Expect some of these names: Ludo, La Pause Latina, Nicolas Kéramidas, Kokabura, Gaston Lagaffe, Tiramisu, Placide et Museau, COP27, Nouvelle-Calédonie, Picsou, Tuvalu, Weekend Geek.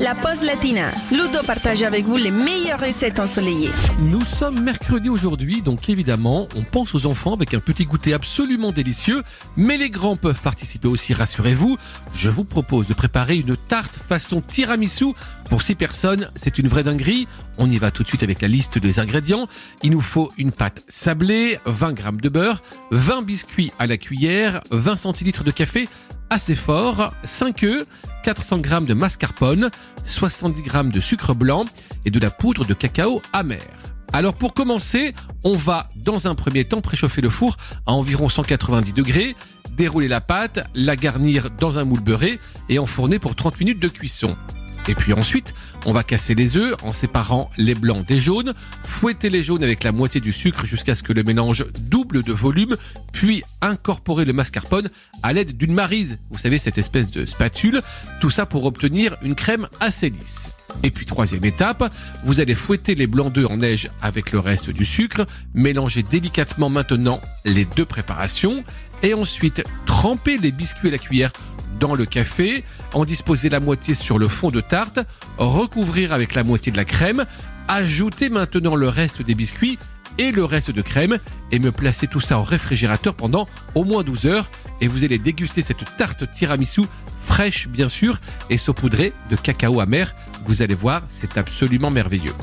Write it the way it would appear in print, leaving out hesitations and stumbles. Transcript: La Pause Latina. Ludo partage avec vous les meilleures recettes ensoleillées. Nous sommes mercredi aujourd'hui, donc évidemment, on pense aux enfants avec un petit goûter absolument délicieux. Mais les grands peuvent participer aussi, rassurez-vous. Je vous propose de préparer une tarte façon tiramisu pour 6 personnes. C'est une vraie dinguerie. On y va tout de suite avec la liste des ingrédients. Il nous faut une pâte sablée, 20 g de beurre, 20 biscuits à la cuillère, 20 centilitres de café assez fort, 5 œufs, 400 g de mascarpone, 70 g de sucre blanc et de la poudre de cacao amer. Alors pour commencer, on va dans un premier temps préchauffer le four à environ 190 degrés, dérouler la pâte, la garnir dans un moule beurré et enfourner pour 30 minutes de cuisson. Et puis ensuite, on va casser les œufs en séparant les blancs des jaunes, fouetter les jaunes avec la moitié du sucre jusqu'à ce que le mélange double de volume, puis incorporer le mascarpone à l'aide d'une maryse, vous savez, cette espèce de spatule, tout ça pour obtenir une crème assez lisse. Et puis troisième étape, vous allez fouetter les blancs d'œufs en neige avec le reste du sucre, mélanger délicatement maintenant les deux préparations, et ensuite tremper les biscuits à la cuillère dans le café, en disposer la moitié sur le fond de tarte, recouvrir avec la moitié de la crème, ajouter maintenant le reste des biscuits et le reste de crème et me placer tout ça au réfrigérateur pendant au moins 12 heures et vous allez déguster cette tarte tiramisu fraîche bien sûr et saupoudrée de cacao amer. Vous allez voir, c'est absolument merveilleux.